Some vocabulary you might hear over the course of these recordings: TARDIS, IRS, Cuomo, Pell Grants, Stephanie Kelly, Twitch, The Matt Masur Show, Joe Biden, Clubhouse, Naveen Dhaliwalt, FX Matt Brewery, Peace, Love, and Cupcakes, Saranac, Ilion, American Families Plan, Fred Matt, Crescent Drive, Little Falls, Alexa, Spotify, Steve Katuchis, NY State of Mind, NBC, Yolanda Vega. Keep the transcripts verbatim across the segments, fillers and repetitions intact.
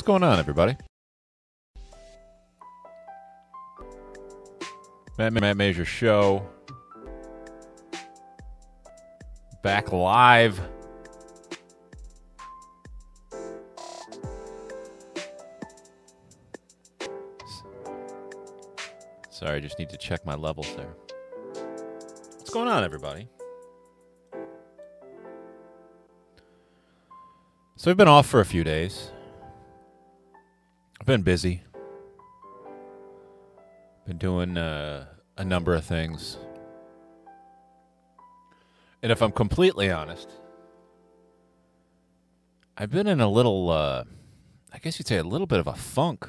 What's going on, everybody? Matt, Matt Mazur Show. Back live. Sorry, I just need to check my levels there. What's going on, everybody? So we've been off for a few days. I've been busy. Been doing uh, a number of things. And if I'm completely honest, I've been in a little, uh, I guess you'd say a little bit of a funk.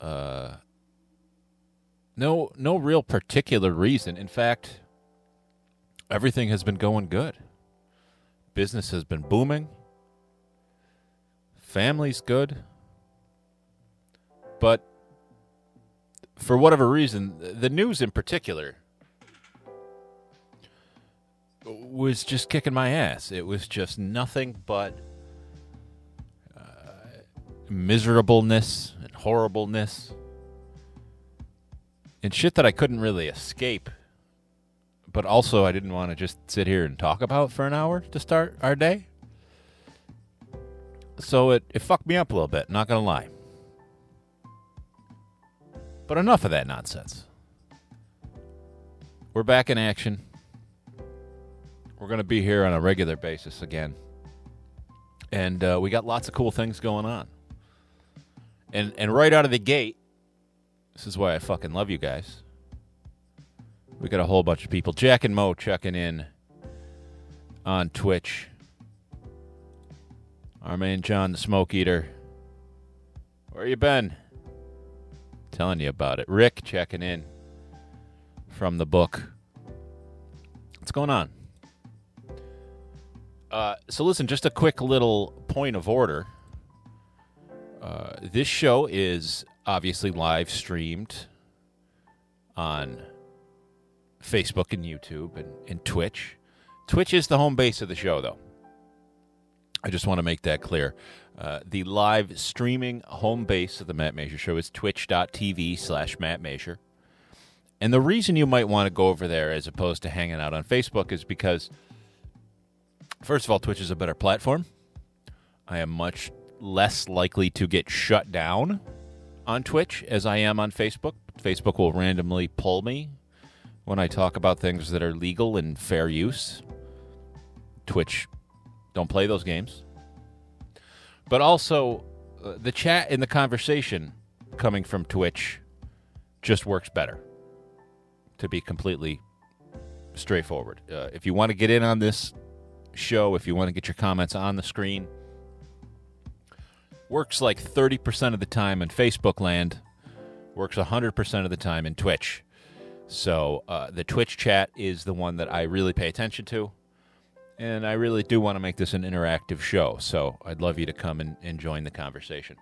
Uh, no, no real particular reason. In fact, everything has been going good. Business has been booming. Family's good. But for whatever reason, the news in particular was just kicking my ass. It was just nothing but uh, miserableness and horribleness and shit that I couldn't really escape. But also, I didn't want to just sit here and talk about for an hour to start our day. So it, it fucked me up a little bit, not going to lie. But enough of that nonsense. We're back in action. We're going to be here on a regular basis again. And uh, we got lots of cool things going on. And and right out of the gate, this is why I fucking love you guys. We got a whole bunch of people. Jack and Mo checking in on Twitch. Our man John the Smoke Eater. Where you been? Telling you about it. Rick checking in from the book. What's going on? Uh, so listen, just a quick little point of order. Uh, this show is obviously live streamed on Facebook and YouTube and, and Twitch. Twitch is the home base of the show, though. I just want to make that clear. Uh, the live streaming home base of the Matt Mazur Show is twitch.tv slash Matt Mazur. And the reason you might want to go over there as opposed to hanging out on Facebook is because, first of all, Twitch is a better platform. I am much less likely to get shut down on Twitch as I am on Facebook. Facebook will randomly pull me when I talk about things that are legal and fair use. Twitch, don't play those games. But also, uh, the chat and the conversation coming from Twitch just works better, to be completely straightforward. Uh, if you want to get in on this show, if you want to get your comments on the screen, works like thirty percent of the time in Facebook land, works one hundred percent of the time in Twitch. So uh, the Twitch chat is the one that I really pay attention to, and I really do want to make this an interactive show, so I'd love you to come and, and join the conversation.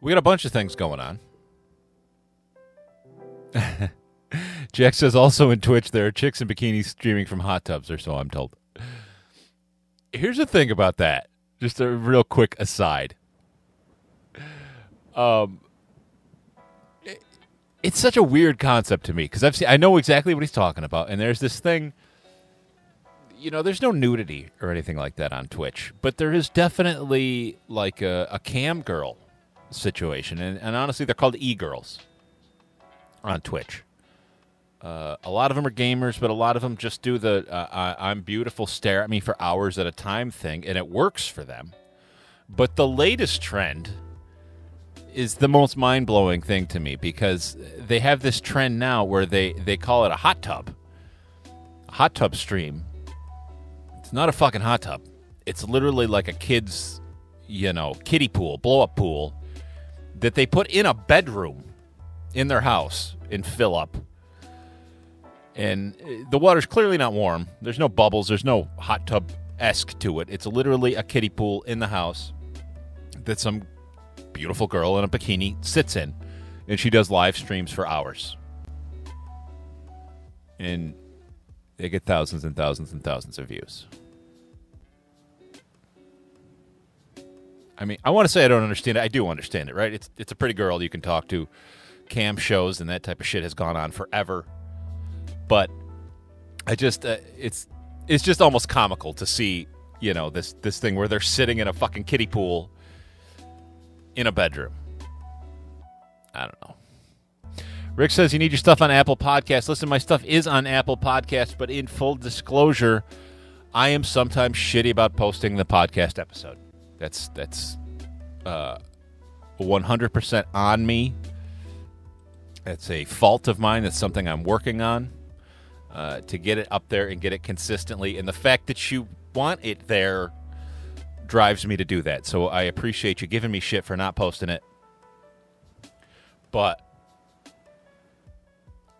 We got a bunch of things going on. Jack says also in Twitch there are chicks in bikinis streaming from hot tubs, or so I'm told. Here's the thing about that, just a real quick aside. Um... It's such a weird concept to me because I've seen, I know exactly what he's talking about, and there's this thing, you know, there's no nudity or anything like that on Twitch, but there is definitely like a, a cam girl situation, and, and honestly, they're called e-girls on Twitch. Uh, a lot of them are gamers, but a lot of them just do the uh, I, I'm beautiful, stare at me for hours at a time thing, and it works for them. But the latest trend is the most mind-blowing thing to me because they have this trend now where they, they call it a hot tub. A hot tub stream. It's not a fucking hot tub. It's literally like a kid's, you know, kiddie pool, blow-up pool that they put in a bedroom in their house and fill up. And the water's clearly not warm. There's no bubbles. There's no hot tub-esque to it. It's literally a kiddie pool in the house that some beautiful girl in a bikini sits in, and she does live streams for hours, and they get thousands and thousands and thousands of views. I mean, I want to say I don't understand it. I do understand it, right? It's it's a pretty girl you can talk to. Cam shows and that type of shit has gone on forever. But I just uh, it's it's just almost comical to see, you know, this this thing where they're sitting in a fucking kiddie pool in a bedroom. I don't know. Rick says you need your stuff on Apple Podcasts. Listen, my stuff is on Apple Podcasts, but in full disclosure, I am sometimes shitty about posting the podcast episode. That's that's uh, one hundred percent on me. That's a fault of mine. That's something I'm working on uh, to get it up there and get it consistently. And the fact that you want it there drives me to do that. So I appreciate you giving me shit for not posting it. But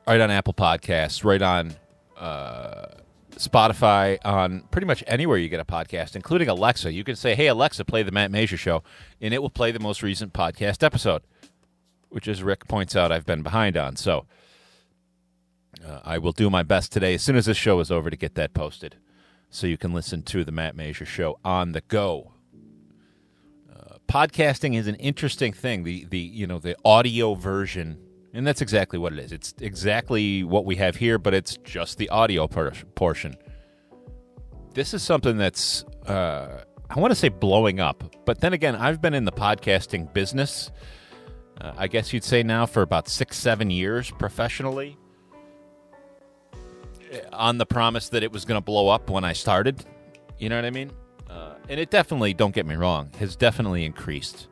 right on Apple Podcasts, right on uh, Spotify, on pretty much anywhere you get a podcast, including Alexa. You can say, hey, Alexa, play the Matt Mazur Show, and it will play the most recent podcast episode, which, as Rick points out, I've been behind on. So uh, I will do my best today, as soon as this show is over, to get that posted so you can listen to the Matt Mazur Show on the go. Uh, podcasting is an interesting thing, the the you know, the audio version. And that's exactly what it is. It's exactly what we have here, but it's just the audio por- portion. This is something that's, uh, I want to say blowing up. But then again, I've been in the podcasting business, uh, I guess you'd say now, for about six, seven years professionally, on the promise that it was going to blow up when I started. You know what I mean? Uh, and it definitely, don't get me wrong, has definitely increased.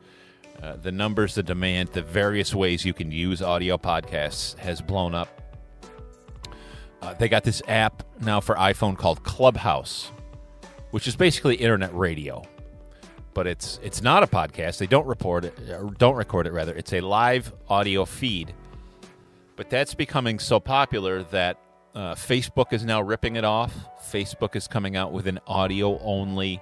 Uh, the numbers, the demand, the various ways you can use audio podcasts has blown up. Uh, they got this app now for iPhone called Clubhouse, which is basically internet radio, but it's it's not a podcast. They don't report it, don't record it rather. It's a live audio feed, but that's becoming so popular that uh, Facebook is now ripping it off. Facebook is coming out with an audio only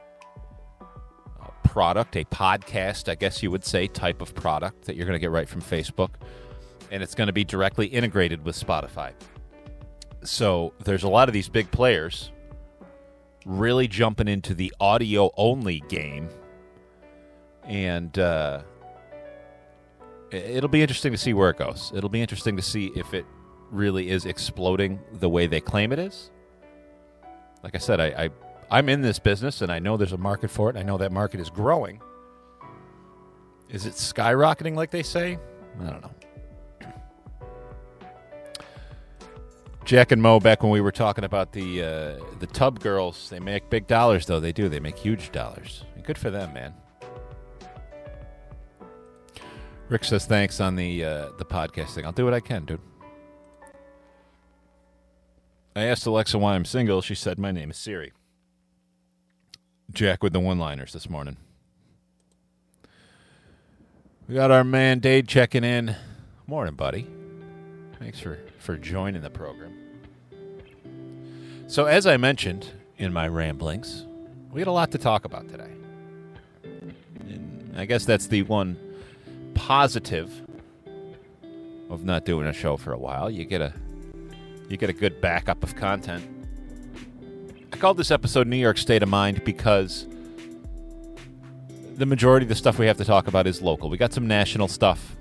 product, a podcast, I guess you would say, type of product that you're going to get right from Facebook, and it's going to be directly integrated with Spotify. So there's a lot of these big players really jumping into the audio-only game, and uh, it'll be interesting to see where it goes. It'll be interesting to see if it really is exploding the way they claim it is. Like I said, I... I I'm in this business, and I know there's a market for it. I know that market is growing. Is it skyrocketing like they say? I don't know. Jack and Mo, back when we were talking about the uh, the tub girls, they make big dollars, though. They do. They make huge dollars. And good for them, man. Rick says thanks on the uh, the podcast thing. I'll do what I can, dude. I asked Alexa why I'm single. She said my name is Siri. Jack with the one-liners this morning. We got our man Dade checking in. Morning, buddy. Thanks for, for joining the program. So as I mentioned in my ramblings, we had a lot to talk about today. And I guess that's the one positive of not doing a show for a while. You get a you get a good backup of content. I called this episode New York State of Mind because the majority of the stuff we have to talk about is local. We got some national stuff.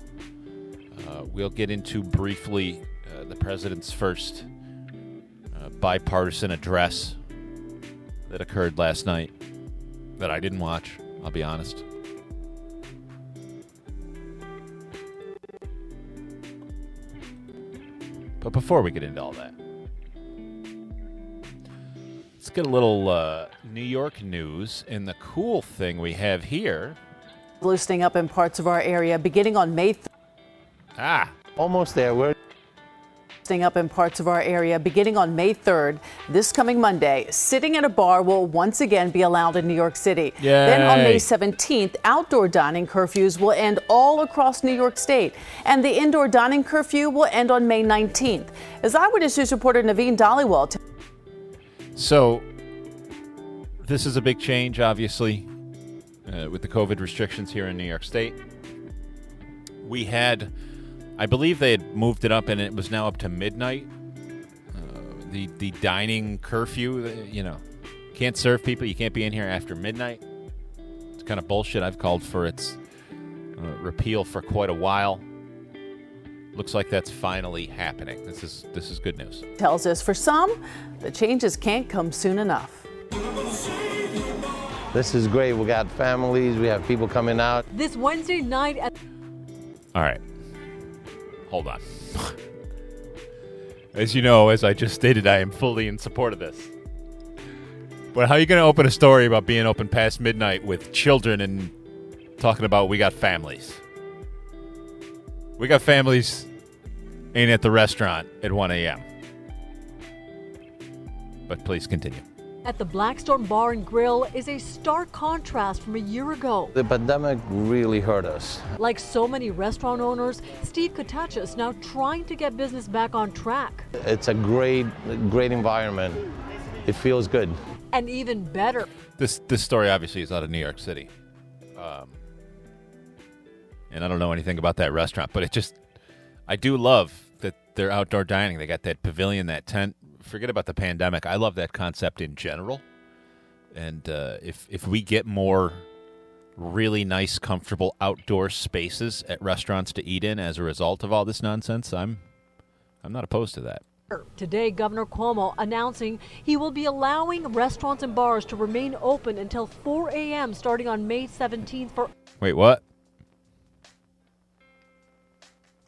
Uh, we'll get into briefly uh, the president's first uh, bipartisan address that occurred last night that I didn't watch, I'll be honest. But before we get into all that, let's get a little uh, New York news, and the cool thing we have here. Loosening up in parts of our area beginning on May. Th- ah, almost there. We're loosening up in parts of our area beginning on May third. This coming Monday, sitting at a bar will once again be allowed in New York City. Yay. Then on May seventeenth, outdoor dining curfews will end all across New York State, and the indoor dining curfew will end on May nineteenth. As Eyewitness News reporter Naveen Dhaliwalt. So, this is a big change, obviously, uh, with the COVID restrictions here in New York State. We had, I believe they had moved it up, and it was now up to midnight. Uh, the the dining curfew, you know, can't serve people. You can't be in here after midnight. It's kind of bullshit. I've called for its uh, repeal for quite a while. Looks like that's finally happening. This is this is good news. Tells us for some, the changes can't come soon enough. This is great. We got families. We have people coming out. This Wednesday night at... All right. Hold on. As you know, as I just stated, I am fully in support of this. But how are you going to open a story about being open past midnight with children and talking about we got families? We got families ain't at the restaurant at one a.m. But please continue. At the Blackstone Bar and Grill is a stark contrast from a year ago. The pandemic really hurt us. Like so many restaurant owners, Steve Katuchis now trying to get business back on track. It's a great, great environment. It feels good. And even better. This, this story obviously is out of New York City. Um... And I don't know anything about that restaurant, but it just, I do love that they're outdoor dining. They got that pavilion, that tent. Forget about the pandemic. I love that concept in general. And uh, if if we get more really nice, comfortable outdoor spaces at restaurants to eat in as a result of all this nonsense, I'm I'm not opposed to that. Today, Governor Cuomo announcing he will be allowing restaurants and bars to remain open until four a.m. starting on May seventeenth for... Wait, what?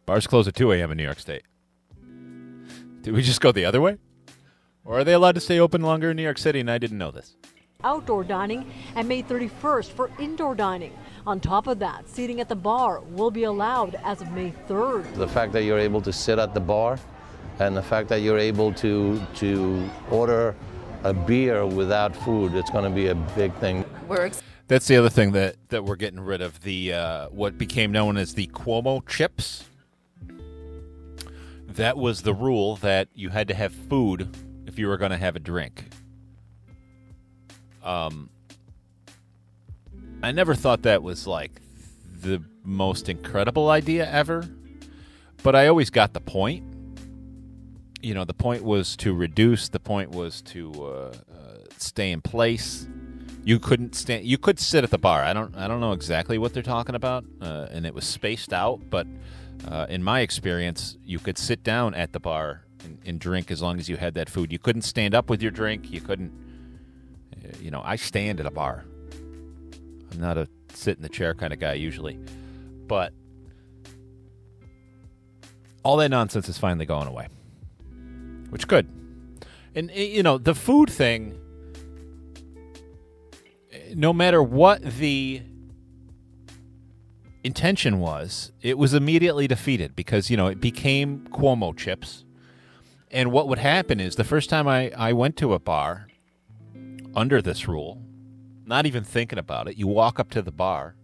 Bars close at two a.m. in New York State. Did we just go the other way? Or are they allowed to stay open longer in New York City? And I didn't know this. Outdoor dining and May thirty-first for indoor dining. On top of that, seating at the bar will be allowed as of May third. The fact that you're able to sit at the bar and the fact that you're able to, to order a beer without food, it's going to be a big thing. We're ex- That's the other thing that, that we're getting rid of, the uh, what became known as the Cuomo chips. That was the rule that you had to have food if you were going to have a drink. Um, I never thought that was like the most incredible idea ever, but I always got the point. You know, the point was to reduce. The point was to uh, uh, stay in place. You couldn't stand. You could sit at the bar. I don't. I don't know exactly what they're talking about, uh, and it was spaced out, but. Uh, in my experience, you could sit down at the bar and, and drink as long as you had that food. You couldn't stand up with your drink. You couldn't, you know, I stand at a bar. I'm not a sit in the chair kind of guy usually. But all that nonsense is finally going away, which good. And, you know, the food thing, no matter what the... intention was, it was immediately defeated because, you know, it became Cuomo chips. And what would happen is the first time I, I went to a bar under this rule, not even thinking about it, you walk up to the bar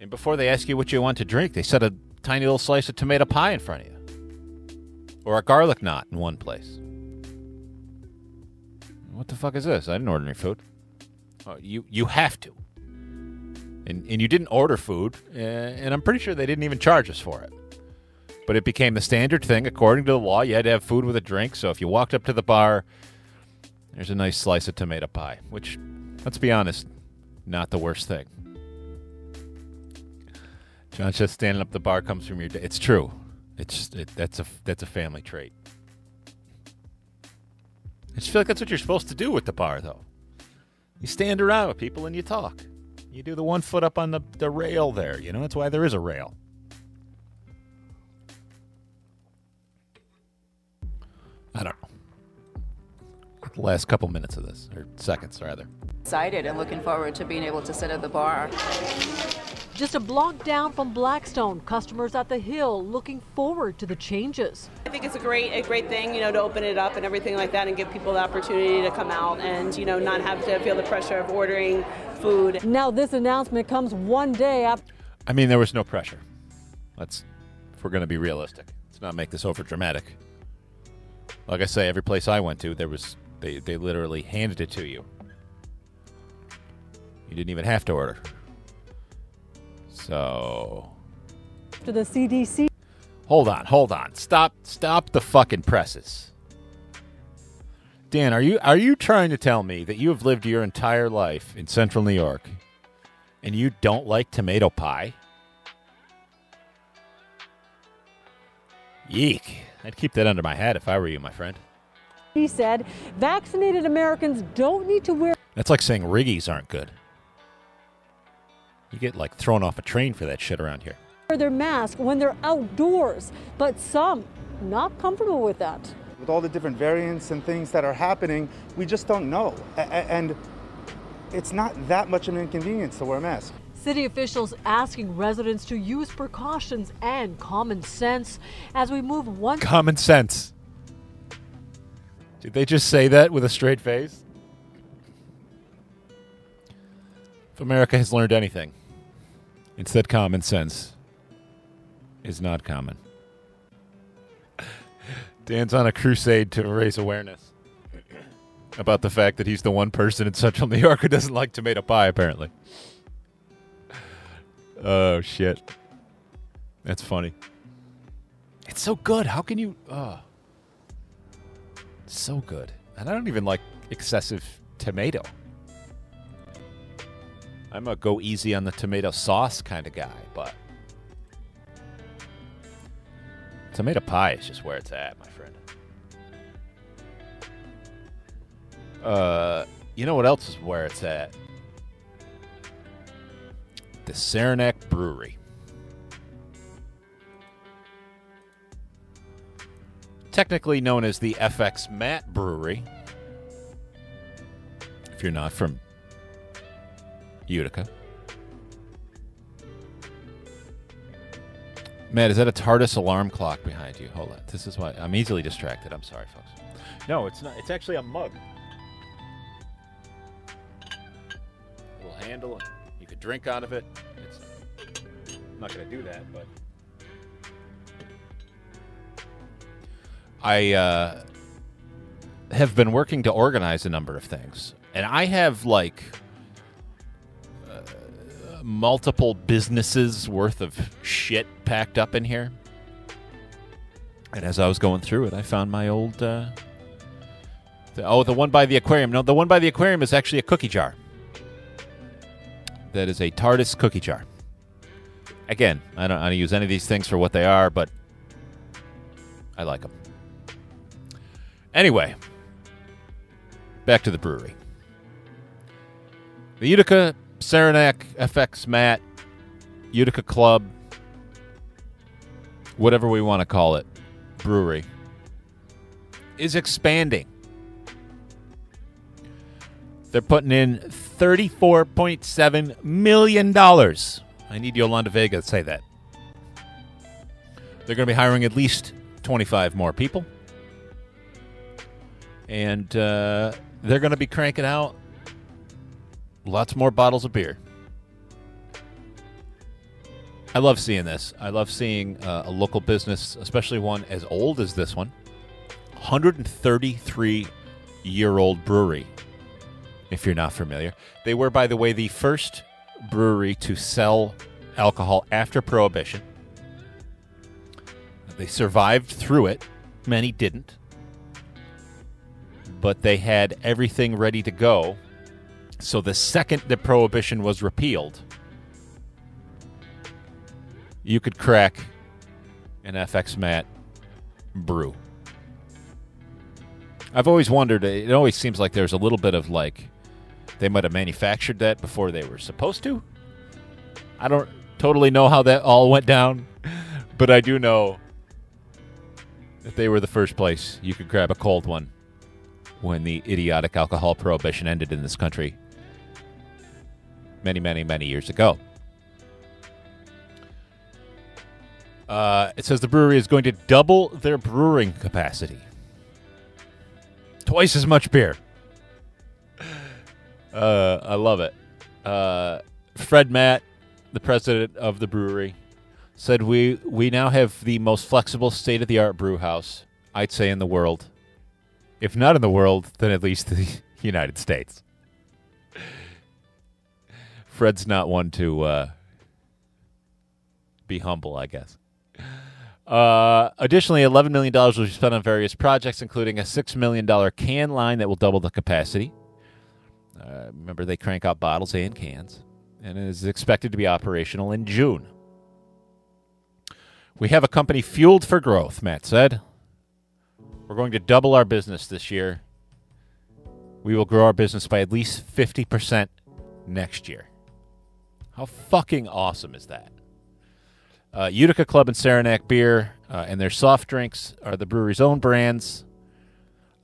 and before they ask you what you want to drink, they set a tiny little slice of tomato pie in front of you or a garlic knot in one place. What the fuck is this? I didn't order any food. Oh, you, you have to. And, and you didn't order food, and I'm pretty sure they didn't even charge us for it. But it became the standard thing. According to the law, you had to have food with a drink, so if you walked up to the bar, there's a nice slice of tomato pie, which, let's be honest, not the worst thing. John says standing up the bar comes from your day. It's true. It's it, that's a that's a family trait. I just feel like that's what you're supposed to do with the bar, though. You stand around with people and you talk. You do the one foot up on the, the rail there. You know, that's why there is a rail. I don't know. The last couple minutes of this, or seconds, rather. Excited and looking forward to being able to sit at the bar. Just a block down from Blackstone, customers at the Hill looking forward to the changes. I think it's a great, a great thing, you know, to open it up and everything like that and give people the opportunity to come out and, you know, not have to feel the pressure of ordering food. Now this announcement comes one day after. I mean, there was no pressure. Let's, if we're going to be realistic, let's not make this over dramatic. Like I say, every place I went to, there was they, they literally handed it to you. You didn't even have to order. So. To the C D C. Hold on, hold on. Stop, stop the fucking presses. Dan, are you are you trying to tell me that you have lived your entire life in Central New York and you don't like tomato pie? Yeek. I'd keep that under my hat if I were you, my friend. He said, vaccinated Americans don't need to wear... That's like saying Riggies aren't good. You get, like, thrown off a train for that shit around here. ...their mask when they're outdoors, but some not comfortable with that. With all the different variants and things that are happening, we just don't know. A- and it's not that much of an inconvenience to wear a mask. City officials asking residents to use precautions and common sense as we move one... Common sense. Did they just say that with a straight face? If America has learned anything, it's that common sense is not common. Dan's on a crusade to raise awareness about the fact that he's the one person in Central New York who doesn't like tomato pie, apparently. Oh, shit. That's funny. It's so good. How can you... Oh. So good. And I don't even like excessive tomato. I'm a go easy on the tomato sauce kind of guy, but... Tomato pie is just where it's at, my friend. Uh, you know what else is where it's at? The Saranac Brewery. Technically known as the F X Matt Brewery. If you're not from Utica. Matt, is that a TARDIS alarm clock behind you? Hold on. This is why I'm easily distracted. I'm sorry, folks. No, it's not. It's actually a mug. Little handle. You could drink out of it. It's, I'm not going to do that, but... I uh, have been working to organize a number of things. And I have, like, uh, multiple businesses worth of shit packed up in here. And as I was going through it, I found my old... Uh, the, oh, the one by the aquarium. No, the one by the aquarium is actually a cookie jar. That is a TARDIS cookie jar. Again, I don't, I don't use any of these things for what they are, but I like them. Anyway, back to the brewery. The Utica, Saranac, F X Matt, Utica Club, whatever we want to call it, brewery, is expanding. They're putting in thirty-four point seven million dollars. I need Yolanda Vega to say that. They're going to be hiring at least twenty-five more people. And uh, they're going to be cranking out lots more bottles of beer. I love seeing this. I love seeing uh, a local business, especially one as old as this one. one hundred thirty-three-year-old brewery, if you're not familiar. They were, by the way, the first brewery to sell alcohol after Prohibition. They survived through it. Many didn't. But they had everything ready to go. So the second that Prohibition was repealed, you could crack an F X Matt brew. I've always wondered, it always seems like there's a little bit of like, they might have manufactured that before they were supposed to. I don't totally know how that all went down, but I do know that they were the first place you could grab a cold one when the idiotic alcohol prohibition ended in this country many, many, many years ago. Uh, it says the brewery is going to double their brewing capacity. Twice as much beer. Uh, I love it. Uh, Fred Matt, the president of the brewery, said we, we now have the most flexible state-of-the-art brew house, I'd say, in the world. If not in the world, then at least the United States. Fred's not one to uh, be humble, I guess. Uh, additionally, eleven million dollars will be spent on various projects, including a six million dollars can line that will double the capacity. Uh, remember, they crank out bottles and cans, and it is expected to be operational in June. We have a company fueled for growth, Matt said. We're going to double our business this year. We will grow our business by at least fifty percent next year. How fucking awesome is that? Uh, Utica Club and Saranac beer uh, and their soft drinks are the brewery's own brands.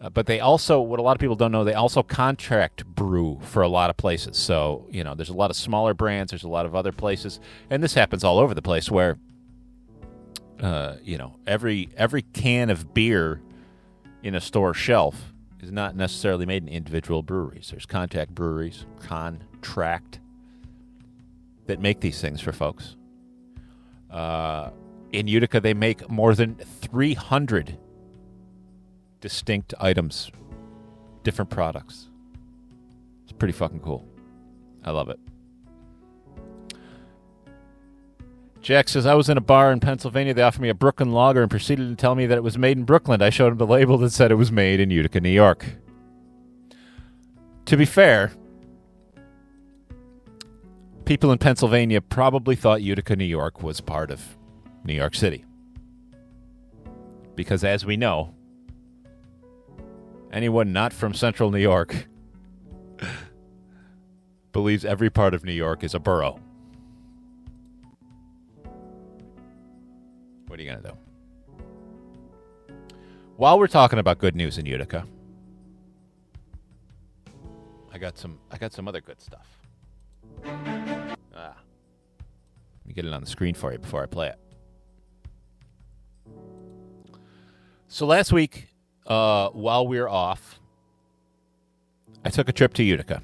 Uh, but they also, what a lot of people don't know, they also contract brew for a lot of places. So, you know, there's a lot of smaller brands. There's a lot of other places. And this happens all over the place where, uh, you know, every every can of beer in a store shelf is not necessarily made in individual breweries. There's contract breweries, contract, that make these things for folks. Uh, in Utica, they make more than three hundred distinct items, different products. It's pretty fucking cool. I love it. Jack says, I was in a bar in Pennsylvania. They offered me a Brooklyn lager and proceeded to tell me that it was made in Brooklyn. I showed him the label that said it was made in Utica, New York. To be fair, people in Pennsylvania probably thought Utica, New York was part of New York City. Because as we know, anyone not from central New York believes every part of New York is a borough. What are you going to do? While we're talking about good news in Utica, I got some I got some other good stuff. Ah. Let me get it on the screen for you before I play it. So last week, uh, while we were off, I took a trip to Utica.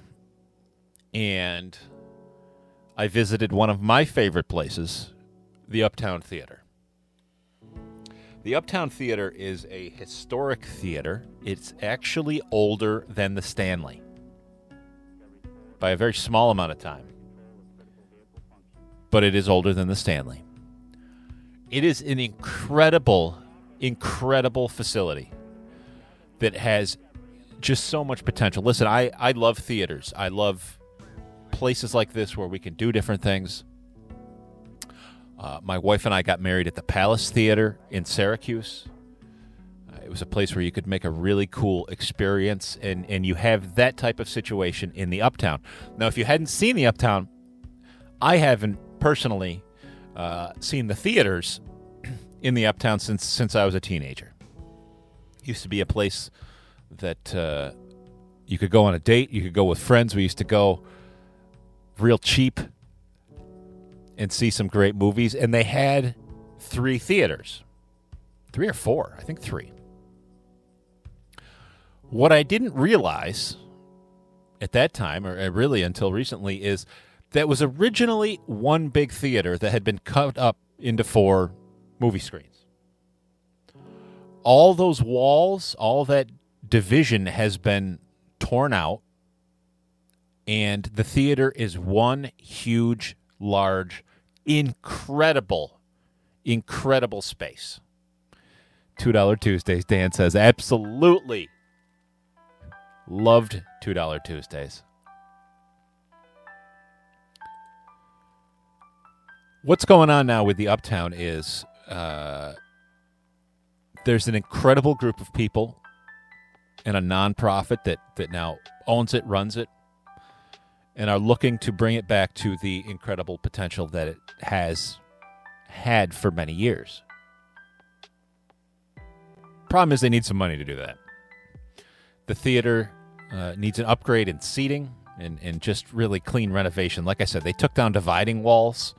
And I visited one of my favorite places, the Uptown Theater. The Uptown Theater is a historic theater. It's actually older than the Stanley by a very small amount of time. But it is older than the Stanley. It is an incredible, incredible facility that has just so much potential. Listen, I, I love theaters. I love places like this where we can do different things. Uh, my wife and I got married at the Palace Theater in Syracuse. Uh, it was a place where you could make a really cool experience, and, and you have that type of situation in the Uptown. Now, if you hadn't seen the Uptown, I haven't personally uh, seen the theaters in the Uptown since since I was a teenager. It used to be a place that uh, you could go on a date, you could go with friends. We used to go real cheap and see some great movies, and they had three theaters. Three or four, I think three. What I didn't realize at that time, or really until recently, is that was originally one big theater that had been cut up into four movie screens. All those walls, all that division has been torn out, and the theater is one huge, large, incredible, incredible space. two dollar Tuesdays, Dan says, absolutely loved two dollar Tuesdays. What's going on now with the Uptown is uh, there's an incredible group of people and a nonprofit that, that now owns it, runs it, and are looking to bring it back to the incredible potential that it has had for many years. Problem is they need some money to do that. The theater uh, needs an upgrade in seating and, and just really clean renovation. Like I said, they took down dividing walls.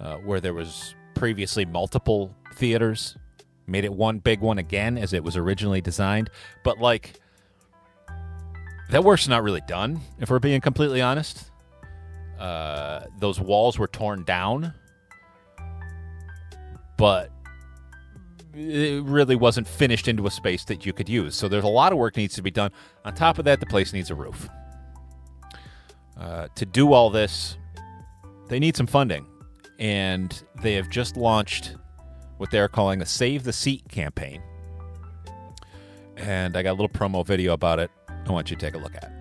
Uh, where there was previously multiple theaters, made it one big one again as it was originally designed. But, like, that work's not really done, if we're being completely honest. Uh, those walls were torn down, but it really wasn't finished into a space that you could use. So there's a lot of work needs to be done. On top of that, the place needs a roof. Uh, to do all this, they need some funding. And they have just launched what they're calling a Save the Seat campaign. And I got a little promo video about it I want you to take a look at.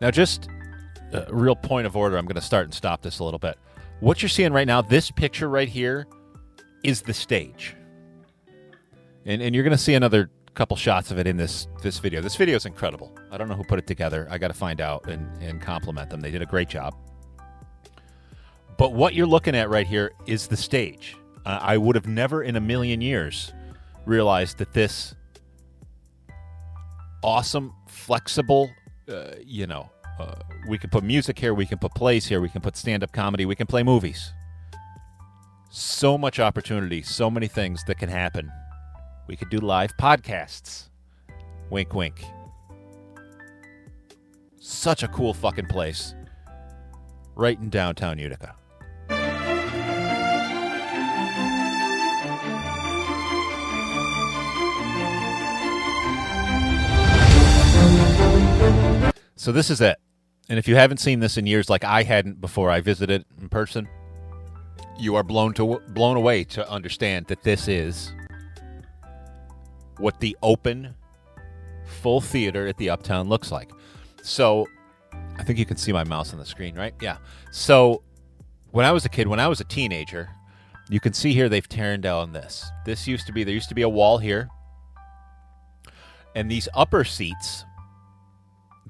Now, just a real point of order, I'm going to start and stop this a little bit. What you're seeing right now, this picture right here, is the stage. And and you're going to see another couple shots of it in this this video. This video is incredible. I don't know who put it together. I got to find out and, and compliment them. They did a great job. But what you're looking at right here is the stage. Uh, I would have never in a million years realized that this awesome, flexible, Uh, you know, uh, we can put music here, we can put plays here, we can put stand-up comedy, we can play movies. So much opportunity, so many things that can happen. We could do live podcasts. Wink, wink. Such a cool fucking place. Right in downtown Utica. So this is it. And if you haven't seen this in years, like I hadn't before I visited in person, you are blown to blown away to understand that this is what the open, full theater at the Uptown looks like. So I think you can see my mouse on the screen, right? Yeah. So when I was a kid, when I was a teenager, you can see here they've torn down this. This used to be, there used to be a wall here. And these upper seats...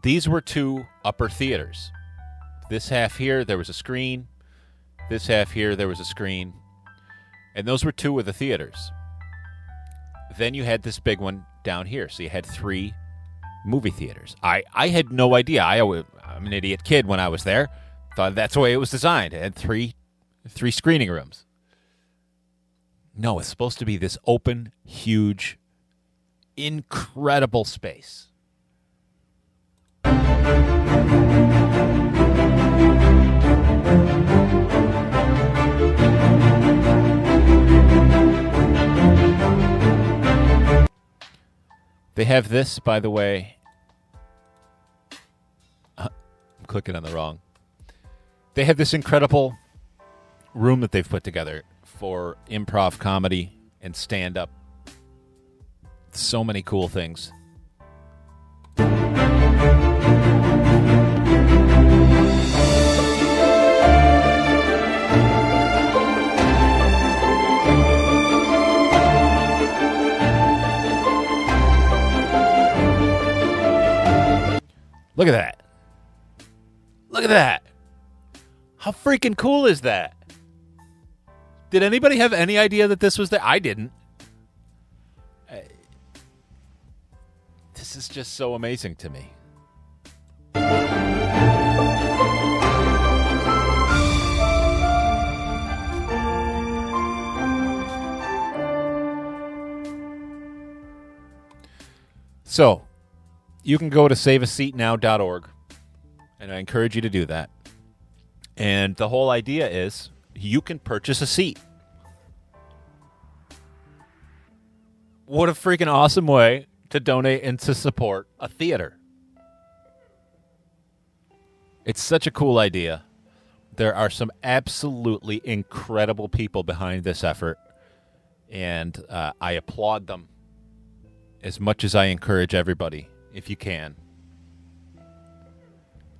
These were two upper theaters. This half here, there was a screen. This half here, there was a screen. And those were two of the theaters. Then you had this big one down here. So you had three movie theaters. I, I had no idea. I, I'm an idiot kid when I was there. Thought that's the way it was designed. It had three, three screening rooms. No, it's supposed to be this open, huge, incredible space. They have this, by the way. I'm clicking on the wrong. They have this incredible room that they've put together for improv comedy and stand-up. So many cool things. Look at that. Look at that. How freaking cool is that? Did anybody have any idea that this was there? I didn't. I... This is just so amazing to me. So... You can go to save a seat now dot org, and I encourage you to do that. And the whole idea is you can purchase a seat. What a freaking awesome way to donate and to support a theater. It's such a cool idea. There are some absolutely incredible people behind this effort, and uh, I applaud them as much as I encourage everybody. If you can,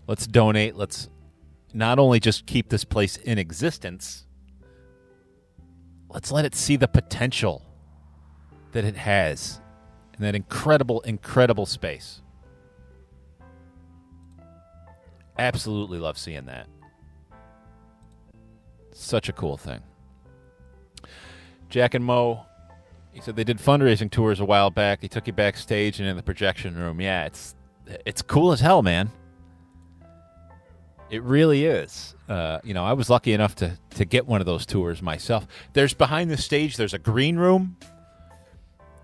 let's donate. Let's not only just keep this place in existence, let's let it see the potential that it has in that incredible, incredible space. Absolutely love seeing that. Such a cool thing. Jack and Mo. He said they did fundraising tours a while back. They took you backstage and in the projection room. Yeah, it's it's cool as hell, man. It really is. Uh, you know, I was lucky enough to to get one of those tours myself. There's behind the stage, there's a green room.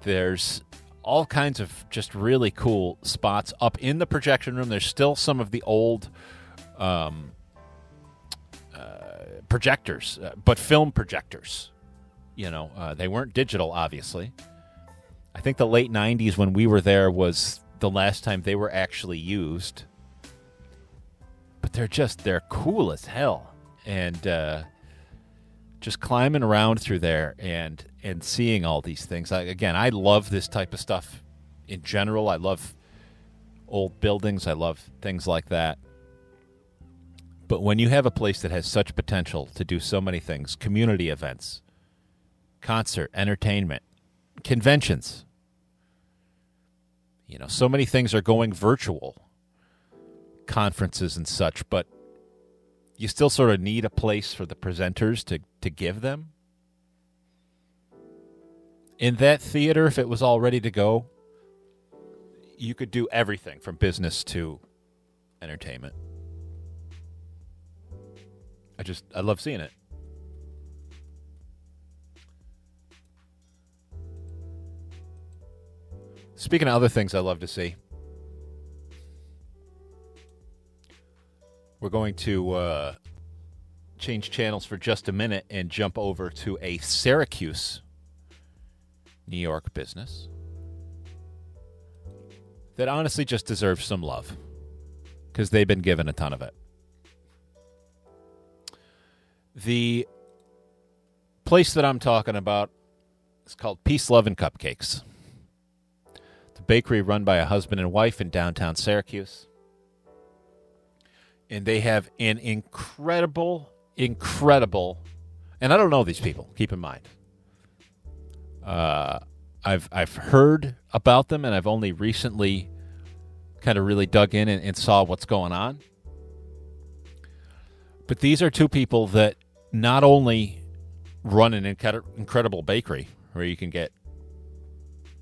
There's all kinds of just really cool spots up in the projection room. There's still some of the old um, uh, projectors, uh, but film projectors. You know, uh, they weren't digital, obviously. I think the late nineties when we were there was the last time they were actually used. But they're just, they're cool as hell. And uh, just climbing around through there and and seeing all these things. I, again, I love this type of stuff in general. I love old buildings. I love things like that. But when you have a place that has such potential to do so many things, community events, concert, entertainment, conventions, you know, so many things are going virtual, conferences and such, but you still sort of need a place for the presenters to, to give them. In that theater, if it was all ready to go, you could do everything from business to entertainment. I just, I love seeing it. Speaking of other things I love to see, we're going to uh, change channels for just a minute and jump over to a Syracuse, New York business that honestly just deserves some love because they've been given a ton of it. The place that I'm talking about is called Peace, Love, and Cupcakes. It's a bakery run by a husband and wife in downtown Syracuse. And they have an incredible, incredible, and I don't know these people, keep in mind. Uh, I've I've heard about them, and I've only recently kind of really dug in and, and saw what's going on. But these are two people that not only run an incred- incredible bakery where you can get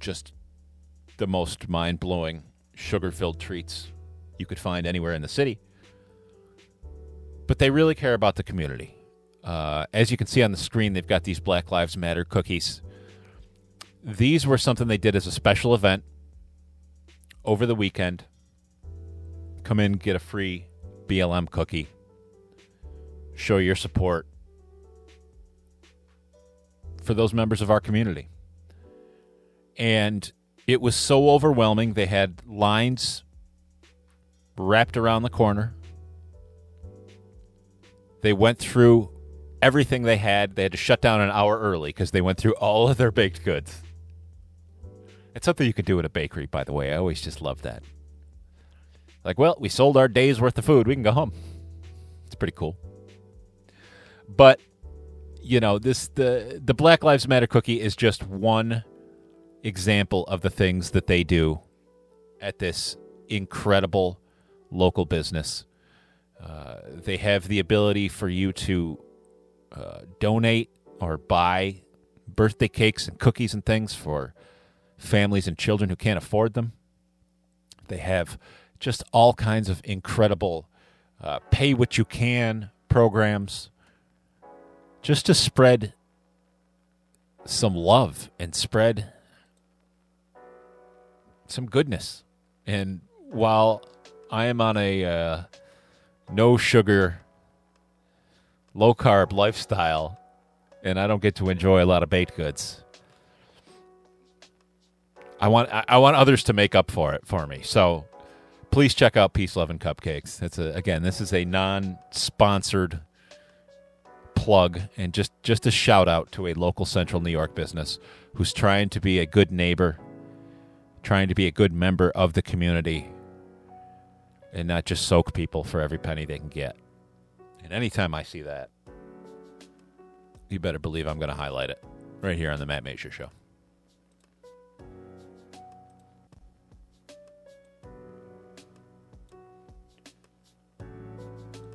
just the most mind-blowing sugar-filled treats you could find anywhere in the city, but they really care about the community. Uh, as you can see on the screen, they've got these Black Lives Matter cookies. These were something they did as a special event over the weekend. Come in, get a free B L M cookie. Show your support for those members of our community. And it was so overwhelming. They had lines wrapped around the corner. They went through everything they had. They had to shut down an hour early because they went through all of their baked goods. It's something you could do at a bakery, by the way. I always just love that. Like, well, we sold our day's worth of food. We can go home. It's pretty cool. But, you know, this the, the Black Lives Matter cookie is just one example of the things that they do at this incredible local business. Uh, they have the ability for you to uh, donate or buy birthday cakes and cookies and things for families and children who can't afford them. They have just all kinds of incredible uh, pay-what-you-can programs, just to spread some love and spread some goodness. And while I am on a uh, no-sugar, low-carb lifestyle, and I don't get to enjoy a lot of baked goods, I want I, I want others to make up for it for me. So please check out Peace, Love, and Cupcakes. That's a, again, this is a non-sponsored plug and just, just a shout out to a local central New York business who's trying to be a good neighbor, trying to be a good member of the community, and not just soak people for every penny they can get. And anytime I see that, you better believe I'm going to highlight it right here on the Matt Mazur Show.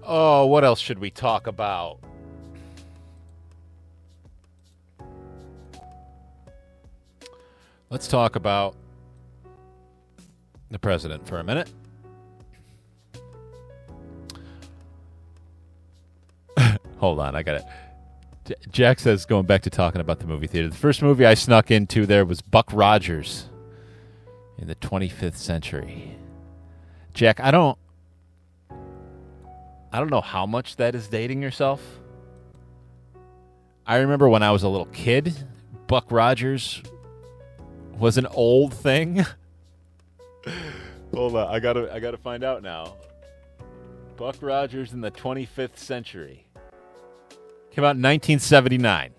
Oh, what else should we talk about? Let's talk about the president for a minute. Hold on, I got it. J- Jack says, going back to talking about the movie theater, the first movie I snuck into there was Buck Rogers in the twenty-fifth Century. Jack, I don't, I don't know how much that is dating yourself. I remember when I was a little kid, Buck Rogers was an old thing? Hold on, I gotta, I gotta find out now. Buck Rogers in the twenty-fifth Century came out in nineteen seventy-nine,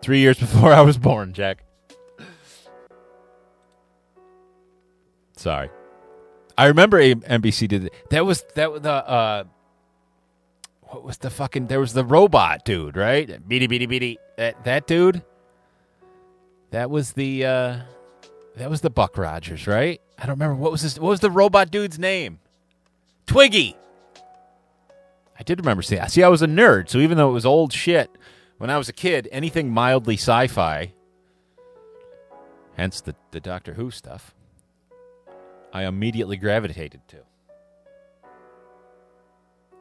three years before I was born, Jack. Sorry, I remember N B C did it. That was that was the uh, what was the fucking? There was the robot dude, right? Beady beady beady. That that dude. That was the uh, that was the Buck Rogers, right? I don't remember what was this. What was the robot dude's name? Twiggy. I did remember seeing. See, I was a nerd, so even though it was old shit when I was a kid, anything mildly sci-fi, hence the the Doctor Who stuff, I immediately gravitated to.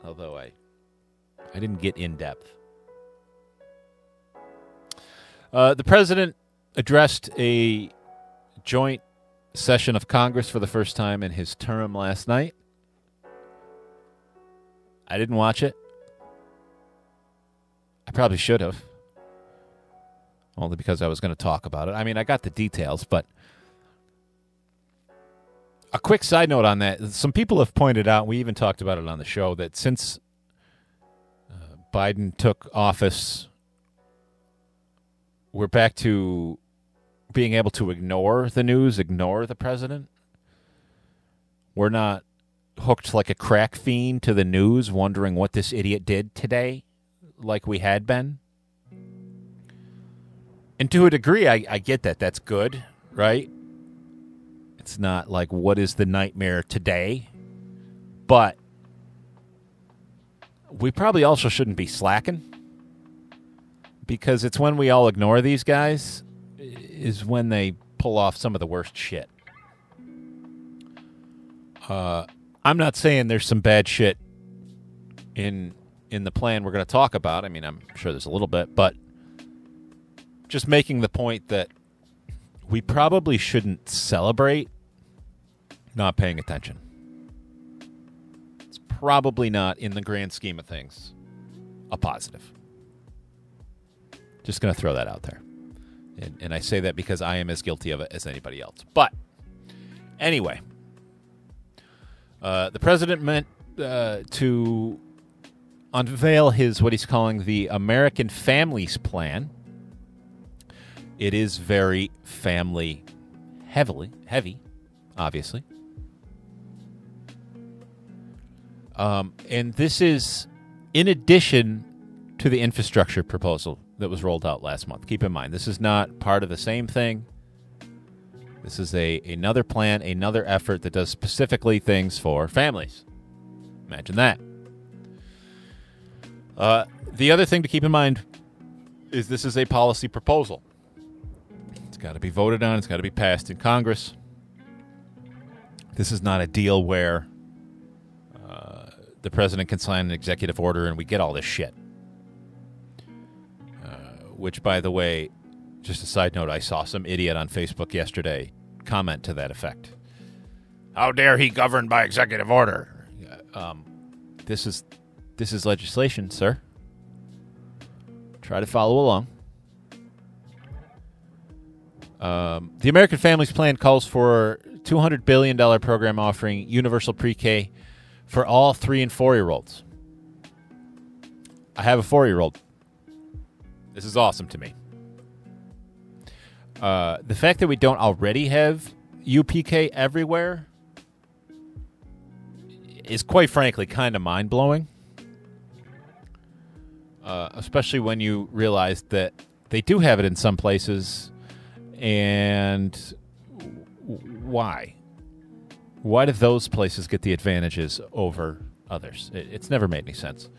Although I, I didn't get in depth. Uh, the president addressed a joint session of Congress for the first time in his term last night. I didn't watch it. I probably should have. Only because I was going to talk about it. I mean, I got the details, but a quick side note on that. Some people have pointed out, we even talked about it on the show, that since uh, Biden took office, we're back to being able to ignore the news, ignore the president. We're not hooked like a crack fiend to the news, wondering what this idiot did today, like we had been. And to a degree, I, I get that. That's good, right? It's not like, what is the nightmare today? But we probably also shouldn't be slacking, because it's when we all ignore these guys is when they pull off some of the worst shit. Uh, I'm not saying there's some bad shit in in the plan we're going to talk about. I mean, I'm sure there's a little bit, but just making the point that we probably shouldn't celebrate not paying attention. It's probably not, in the grand scheme of things, a positive. Just going to throw that out there. And, and I say that because I am as guilty of it as anybody else. But anyway, uh, the president meant uh, to unveil his, what he's calling, the American Families Plan. It is very family heavily, heavy, obviously. Um, and this is in addition to the infrastructure proposal that was rolled out last month. Keep in mind, this is not part of the same thing. This is a another plan, another effort that does specifically things for families. Imagine that. Uh, the other thing to keep in mind is this is a policy proposal. It's got to be voted on. It's got to be passed in Congress. This is not a deal where uh, the president can sign an executive order and we get all this shit. Which, by the way, just a side note, I saw some idiot on Facebook yesterday comment to that effect. How dare he govern by executive order? Um, this is this is legislation, sir. Try to follow along. Um, the American Families Plan calls for a two hundred billion dollars program offering universal pre-K for all three- and four-year-olds. I have a four-year-old. This is awesome to me. Uh, the fact that we don't already have U P K everywhere is, quite frankly, kind of mind-blowing. Uh, especially when you realize that they do have it in some places. And why? Why do those places get the advantages over others? It, it's never made any sense.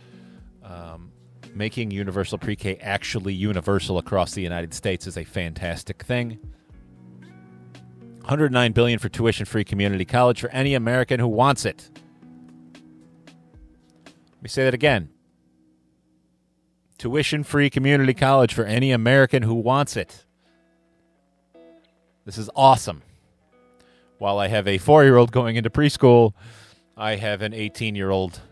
Um Making universal pre-K actually universal across the United States is a fantastic thing. one hundred nine billion dollars for tuition-free community college for any American who wants it. Let me say that again. Tuition-free community college for any American who wants it. This is awesome. While I have a four-year-old going into preschool, I have an eighteen-year-old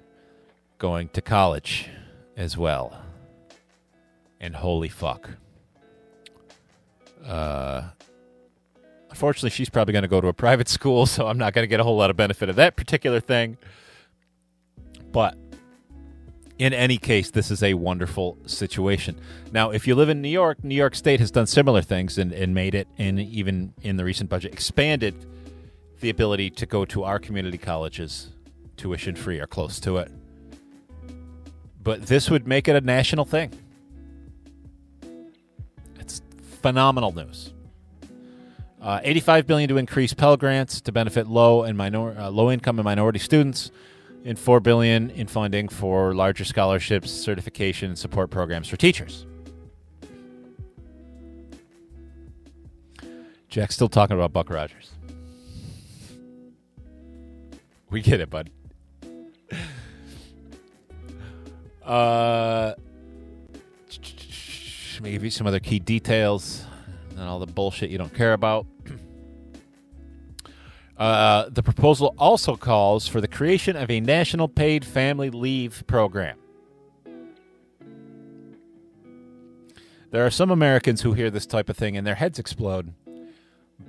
going to college as well. And holy fuck. Uh, unfortunately, she's probably going to go to a private school, so I'm not going to get a whole lot of benefit of that particular thing. But in any case, this is a wonderful situation. Now, if you live in New York, New York State has done similar things and, and made it, and even in the recent budget, expanded the ability to go to our community colleges tuition-free or close to it. But this would make it a national thing. It's phenomenal news. Uh, eighty-five billion dollars to increase Pell Grants to benefit low and minor, uh, low-income and minority students, and four billion dollars in funding for larger scholarships, certification, and support programs for teachers. Jack's still talking about Buck Rogers. We get it, bud. Uh, maybe give you some other key details and all the bullshit you don't care about. Uh, the proposal also calls for the creation of a national paid family leave program. There are some Americans who hear this type of thing and their heads explode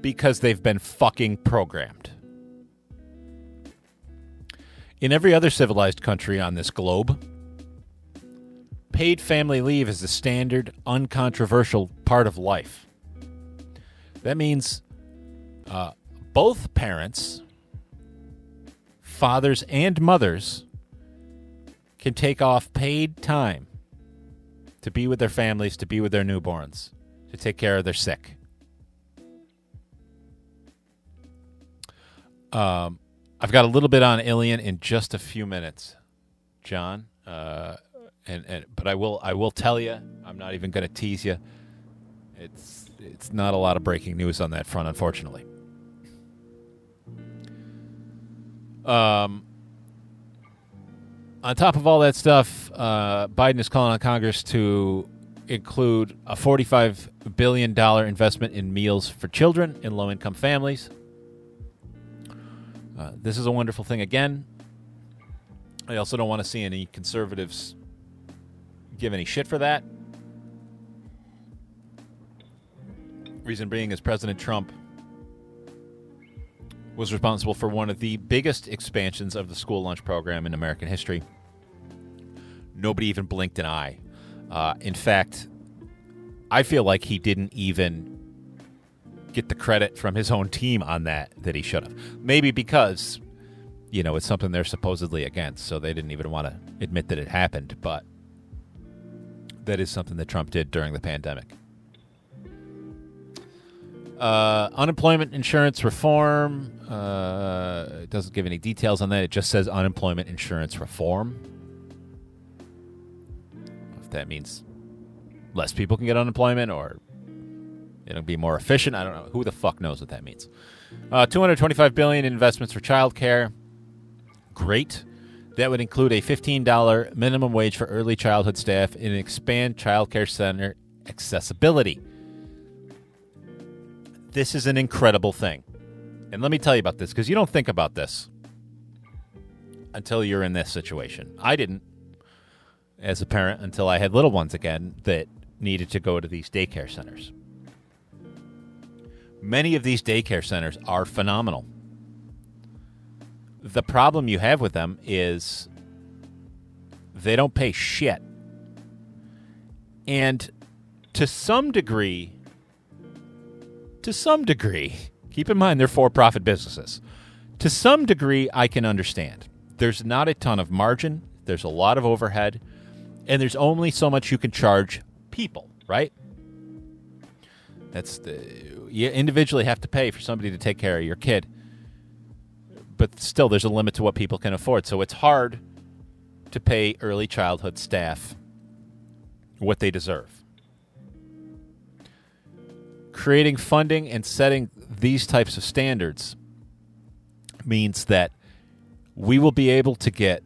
because they've been fucking programmed. In every other civilized country on this globe, paid family leave is a standard, uncontroversial part of life. That means uh, both parents, fathers and mothers, can take off paid time to be with their families, to be with their newborns, to take care of their sick. Um, I've got a little bit on Ilion in just a few minutes, John. Uh, and and but I will I will tell you, I'm not even going to tease you. It's it's not a lot of breaking news on that front, unfortunately. Um, on top of all that stuff, uh, Biden is calling on Congress to include a forty-five billion dollars investment in meals for children in low-income families. Uh, this is a wonderful thing again. I also don't want to see any conservatives give any shit for that. Reason being is President Trump was responsible for one of the biggest expansions of the school lunch program in American history. Nobody even blinked an eye. Uh, in fact, I feel like he didn't even get the credit from his own team on that that he should have. Maybe because, you know, it's something they're supposedly against, so they didn't even want to admit that it happened, but that is something that Trump did during the pandemic. Uh, unemployment insurance reform. Uh, it doesn't give any details on that. It just says unemployment insurance reform. If that means less people can get unemployment or it'll be more efficient. I don't know. Who the fuck knows what that means? Uh, two hundred twenty-five billion dollars in investments for childcare. Great. That would include a fifteen dollars minimum wage for early childhood staff and expand childcare center accessibility. This is an incredible thing. And let me tell you about this, because you don't think about this until you're in this situation. I didn't, as a parent, until I had little ones again that needed to go to these daycare centers. Many of these daycare centers are phenomenal. The problem you have with them is they don't pay shit. And to some degree, to some degree, keep in mind they're for-profit businesses. To some degree, I can understand. There's not a ton of margin. There's a lot of overhead. And there's only so much you can charge people, right? That's the, you individually have to pay for somebody to take care of your kid. But still, there's a limit to what people can afford. So it's hard to pay early childhood staff what they deserve. Creating funding and setting these types of standards means that we will be able to get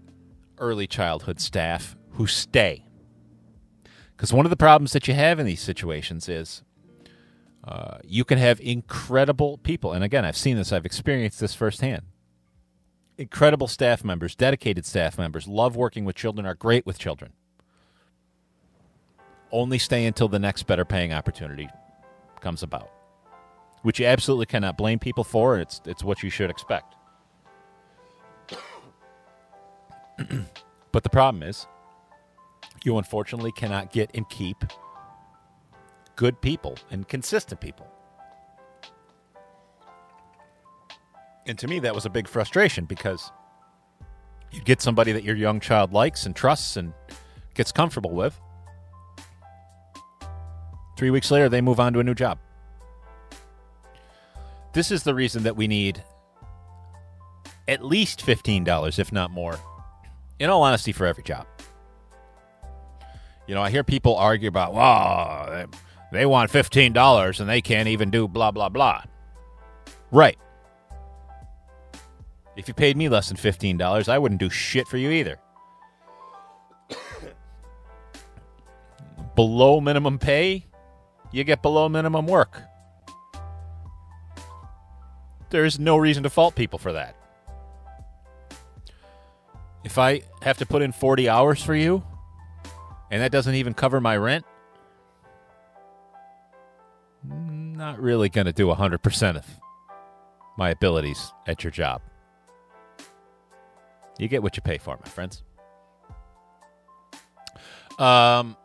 early childhood staff who stay. Because one of the problems that you have in these situations is Uh, you can have incredible people. And again, I've seen this. I've experienced this firsthand. Incredible staff members, dedicated staff members, love working with children, are great with children. Only stay until the next better paying opportunity comes about, which you absolutely cannot blame people for, and it's it's what you should expect. But the problem is, you unfortunately cannot get and keep good people and consistent people. And to me, that was a big frustration, because you get somebody that your young child likes and trusts and gets comfortable with. Three weeks later, they move on to a new job. This is the reason that we need at least fifteen dollars, if not more, in all honesty, for every job. You know, I hear people argue about, wow, they want fifteen dollars and they can't even do blah, blah, blah. Right. If you paid me less than fifteen dollars, I wouldn't do shit for you either. Below minimum pay, you get below minimum work. There's no reason to fault people for that. If I have to put in forty hours for you, and that doesn't even cover my rent, I'm not really going to do one hundred percent of my abilities at your job. You get what you pay for, my friends. Um,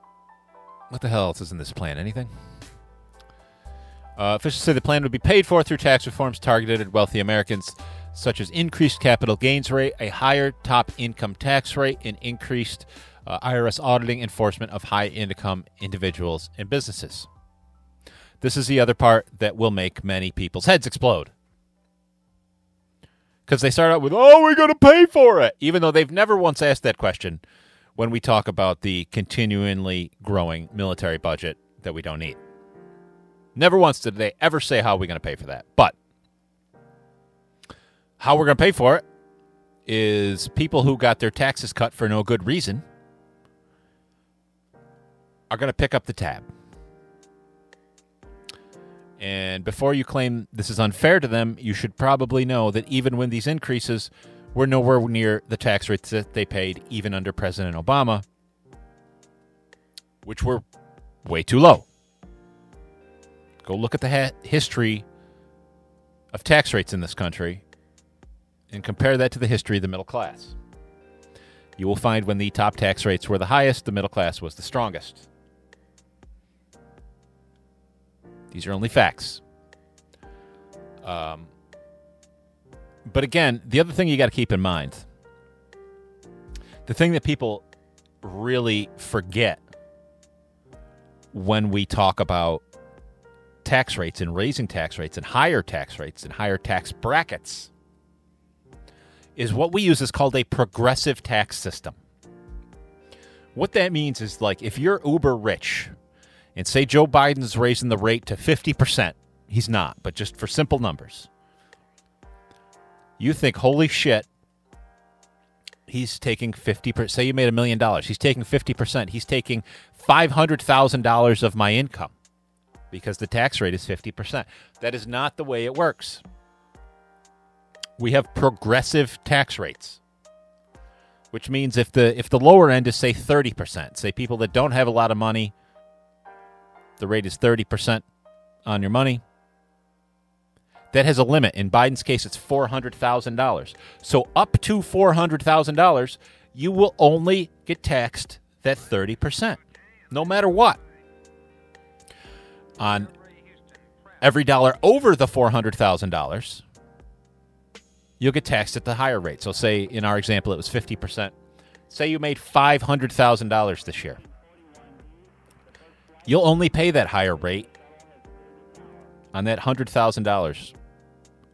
what the hell else is in this plan? Anything? Uh, officials say the plan would be paid for through tax reforms targeted at wealthy Americans, such as increased capital gains rate, a higher top income tax rate, and increased uh, I R S auditing enforcement of high-income individuals and businesses. This is the other part that will make many people's heads explode. Because they start out with, oh, we're going to pay for it, even though they've never once asked that question when we talk about the continually growing military budget that we don't need. Never once did they ever say how we're going to pay for that. But how we're going to pay for it is people who got their taxes cut for no good reason are going to pick up the tab. And before you claim this is unfair to them, you should probably know that even when these increases were nowhere near the tax rates that they paid even under President Obama, which were way too low. Go look at the ha- history of tax rates in this country and compare that to the history of the middle class. You will find when the top tax rates were the highest, the middle class was the strongest. These are only facts. Um, but again, the other thing you got to keep in mind, the thing that people really forget when we talk about tax rates and raising tax rates and higher tax rates and higher tax brackets is what we use is called a progressive tax system. What that means is, like, if you're uber rich, and say Joe Biden's raising the rate to fifty percent. He's not, but just for simple numbers. You think, holy shit, he's taking fifty percent. Say you made a million dollars. He's taking fifty percent. He's taking five hundred thousand dollars of my income because the tax rate is fifty percent. That is not the way it works. We have progressive tax rates, which means if the if the lower end is, say, thirty percent, say people that don't have a lot of money, the rate is thirty percent on your money. That has a limit. In Biden's case, it's four hundred thousand dollars. So up to four hundred thousand dollars, you will only get taxed that thirty percent, no matter what. On every dollar over the four hundred thousand dollars, you'll get taxed at the higher rate. So say, in our example, it was fifty percent. Say you made five hundred thousand dollars this year. You'll only pay that higher rate on that one hundred thousand dollars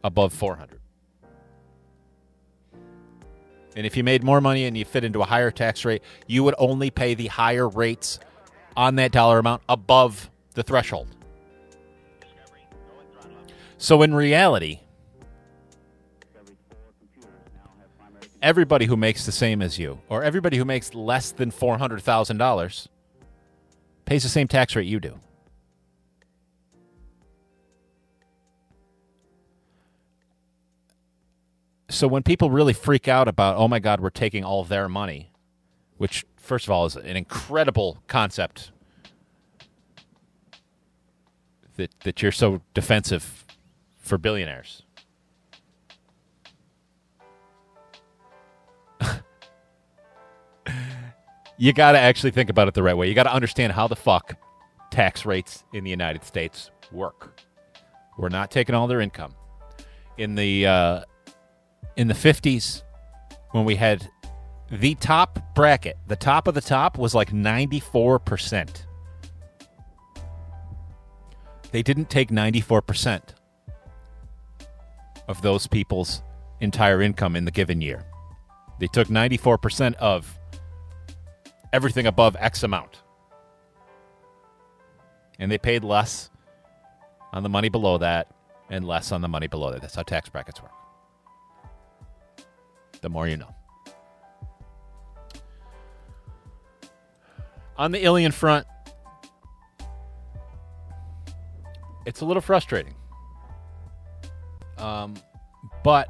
above four hundred thousand dollars. And if you made more money and you fit into a higher tax rate, you would only pay the higher rates on that dollar amount above the threshold. So in reality, everybody who makes the same as you, or everybody who makes less than four hundred thousand dollars, pays the same tax rate you do. So when people really freak out about, oh my God, we're taking all their money, which, first of all, is an incredible concept that, that you're so defensive for billionaires. You got to actually think about it the right way. You got to understand how the fuck tax rates in the United States work. We're not taking all their income. In the uh, in the fifties, when we had the top bracket, the top of the top was like ninety-four percent. They didn't take ninety-four percent of those people's entire income in the given year. They took ninety-four percent of everything above X amount. And they paid less on the money below that and less on the money below that. That's how tax brackets work. The more you know. On the Ilion front, it's a little frustrating. Um, but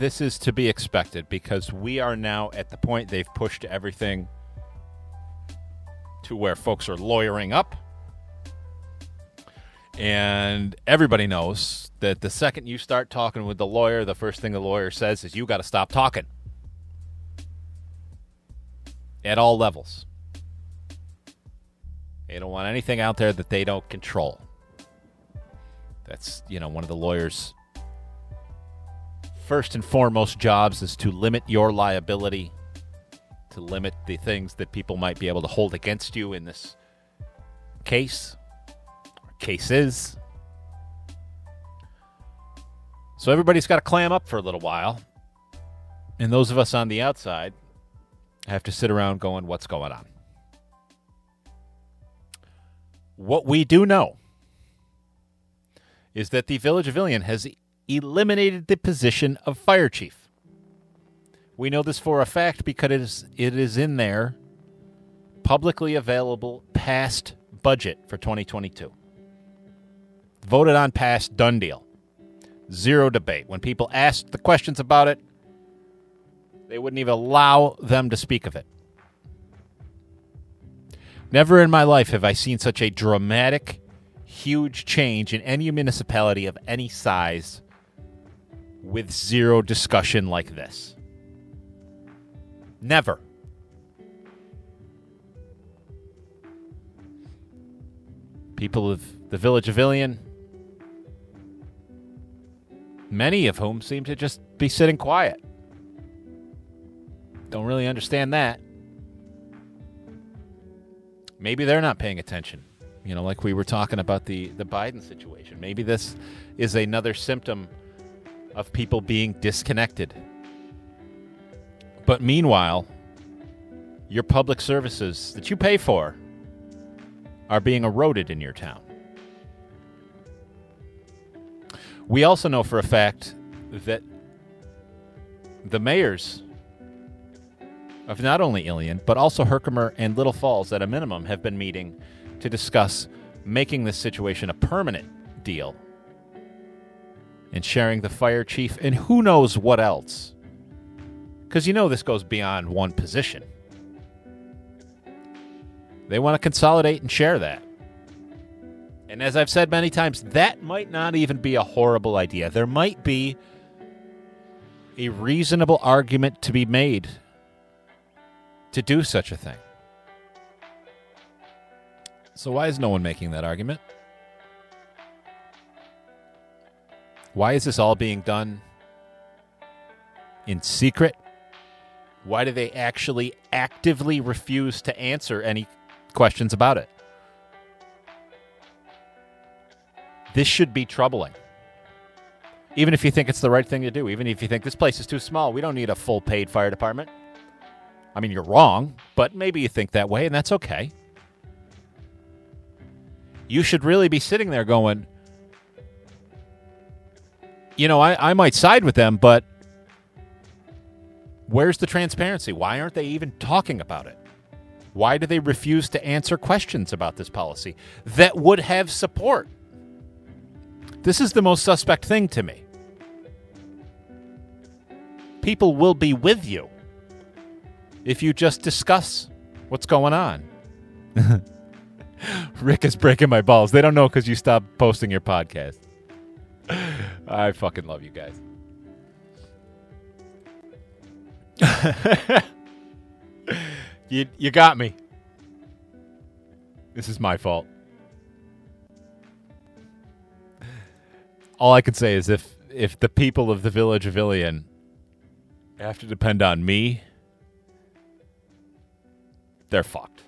this is to be expected because we are now at the point they've pushed everything to where folks are lawyering up. And everybody knows that the second you start talking with the lawyer, the first thing the lawyer says is you got to stop talking. At all levels. They don't want anything out there that they don't control. That's, you know, one of the lawyers' first and foremost jobs is to limit your liability, to limit the things that people might be able to hold against you in this case, or cases. So everybody's got to clam up for a little while. And those of us on the outside have to sit around going, what's going on? What we do know is that the Village of Ilion has eliminated the position of fire chief. We know this for a fact because it is, it is in their publicly available past budget for twenty twenty-two. Voted on, past, done deal. Zero debate. When people asked the questions about it, they wouldn't even allow them to speak of it. Never in my life have I seen such a dramatic, huge change in any municipality of any size with zero discussion like this. Never. People of the Village of Ilion, many of whom seem to just be sitting quiet. Don't really understand that. Maybe they're not paying attention. You know, like we were talking about the, the Biden situation. Maybe this is another symptom of people being disconnected. But meanwhile, your public services that you pay for are being eroded in your town. We also know for a fact that the mayors of not only Ilion, but also Herkimer and Little Falls, at a minimum, have been meeting to discuss making this situation a permanent deal and sharing the fire chief and who knows what else. Because you know this goes beyond one position. They want to consolidate and share that. And as I've said many times, that might not even be a horrible idea. There might be a reasonable argument to be made to do such a thing. So why is no one making that argument? Why is this all being done in secret? Why do they actually actively refuse to answer any questions about it? This should be troubling. Even if you think it's the right thing to do, even if you think this place is too small, we don't need a full paid fire department. I mean, you're wrong, but maybe you think that way, and that's okay. You should really be sitting there going, you know, I, I might side with them, but where's the transparency? Why aren't they even talking about it? Why do they refuse to answer questions about this policy that would have support? This is the most suspect thing to me. People will be with you if you just discuss what's going on. Rick is breaking my balls. They don't know because you stopped posting your podcast. I fucking love you guys. you you got me. This is my fault. All I can say is if if the people of the village of Ilion have to depend on me, they're fucked.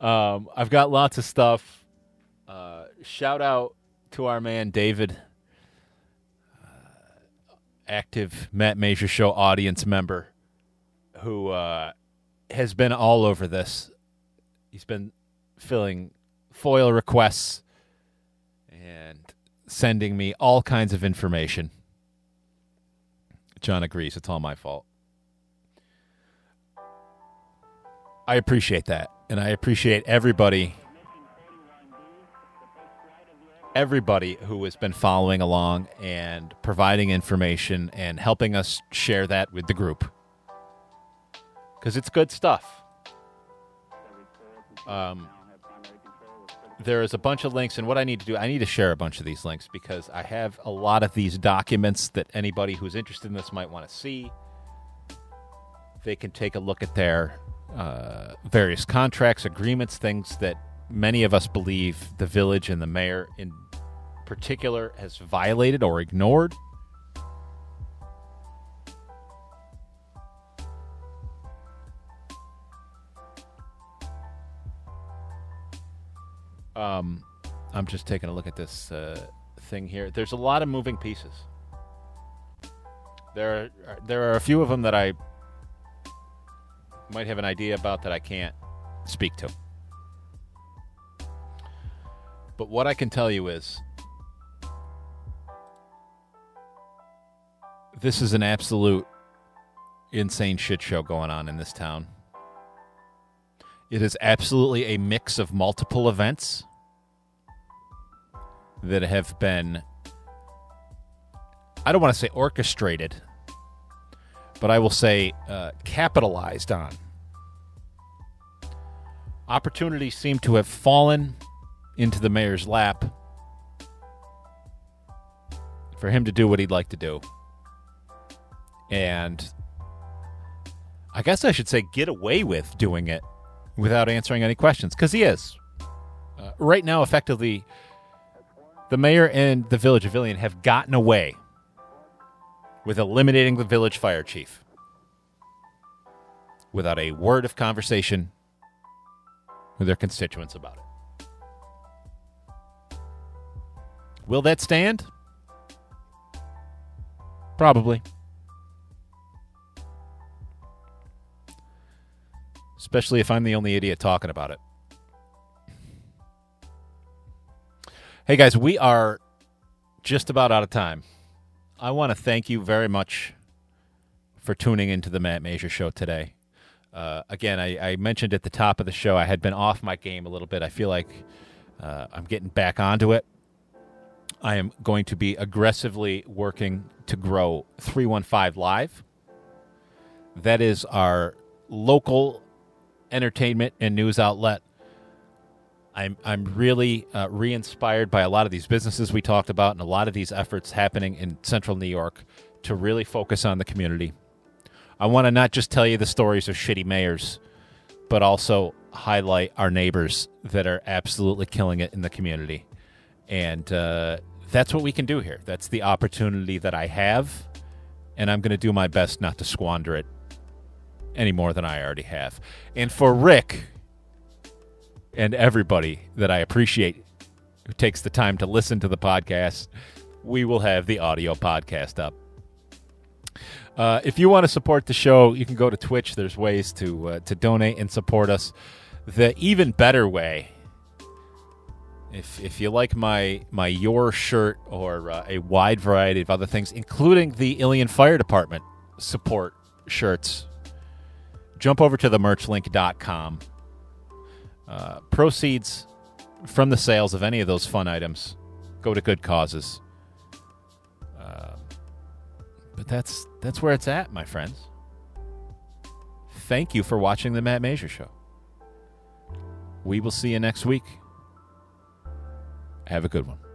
um, I've got lots of stuff. Uh, shout out to our man David, uh, active Matt Mazur Show audience member, who uh, has been all over this. He's been filling FOIL requests and sending me all kinds of information. John agrees. It's all my fault. I appreciate that. And I appreciate everybody, everybody who has been following along and providing information and helping us share that with the group. Because it's good stuff. Um... There is a bunch of links, and what I need to do, I need to share a bunch of these links because I have a lot of these documents that anybody who's interested in this might want to see. They can take a look at their uh, various contracts, agreements, things that many of us believe the village and the mayor in particular has violated or ignored. Um, I'm just taking a look at this uh, thing here. There's a lot of moving pieces. There are, there are a few of them that I might have an idea about that I can't speak to. But what I can tell you is this is an absolute insane shit show going on in this town. It is absolutely a mix of multiple events that have been, I don't want to say orchestrated, but I will say uh, capitalized on. Opportunities seem to have fallen into the mayor's lap for him to do what he'd like to do. And I guess I should say get away with doing it without answering any questions, because he is. Uh, right now, effectively, the mayor and the village of Ilion have gotten away with eliminating the village fire chief without a word of conversation with their constituents about it. Will that stand? Probably. Especially if I'm the only idiot talking about it. Hey guys, we are just about out of time. I want to thank you very much for tuning into the Matt Mazur Show today. Uh, again, I, I mentioned at the top of the show I had been off my game a little bit. I feel like uh, I'm getting back onto it. I am going to be aggressively working to grow three one five Live. That is our local entertainment and news outlet. I'm I'm really uh, re-inspired by a lot of these businesses we talked about and a lot of these efforts happening in central New York to really focus on the community. I want to not just tell you the stories of shitty mayors, but also highlight our neighbors that are absolutely killing it in the community. And uh, that's what we can do here. That's the opportunity that I have, and I'm going to do my best not to squander it any more than I already have. And for Rick and everybody that I appreciate who takes the time to listen to the podcast, we will have the audio podcast up. Uh, if you want to support the show, you can go to Twitch. There's ways to uh, to donate and support us. The even better way, if if you like my my your shirt or uh, a wide variety of other things, including the Ilion Fire Department support shirts, jump over to the merch link dot com. Uh, proceeds from the sales of any of those fun items go to good causes. Uh, but that's that's where it's at, my friends. thank you for watching The Matt Mazur Show. We will see you next week. Have a good one.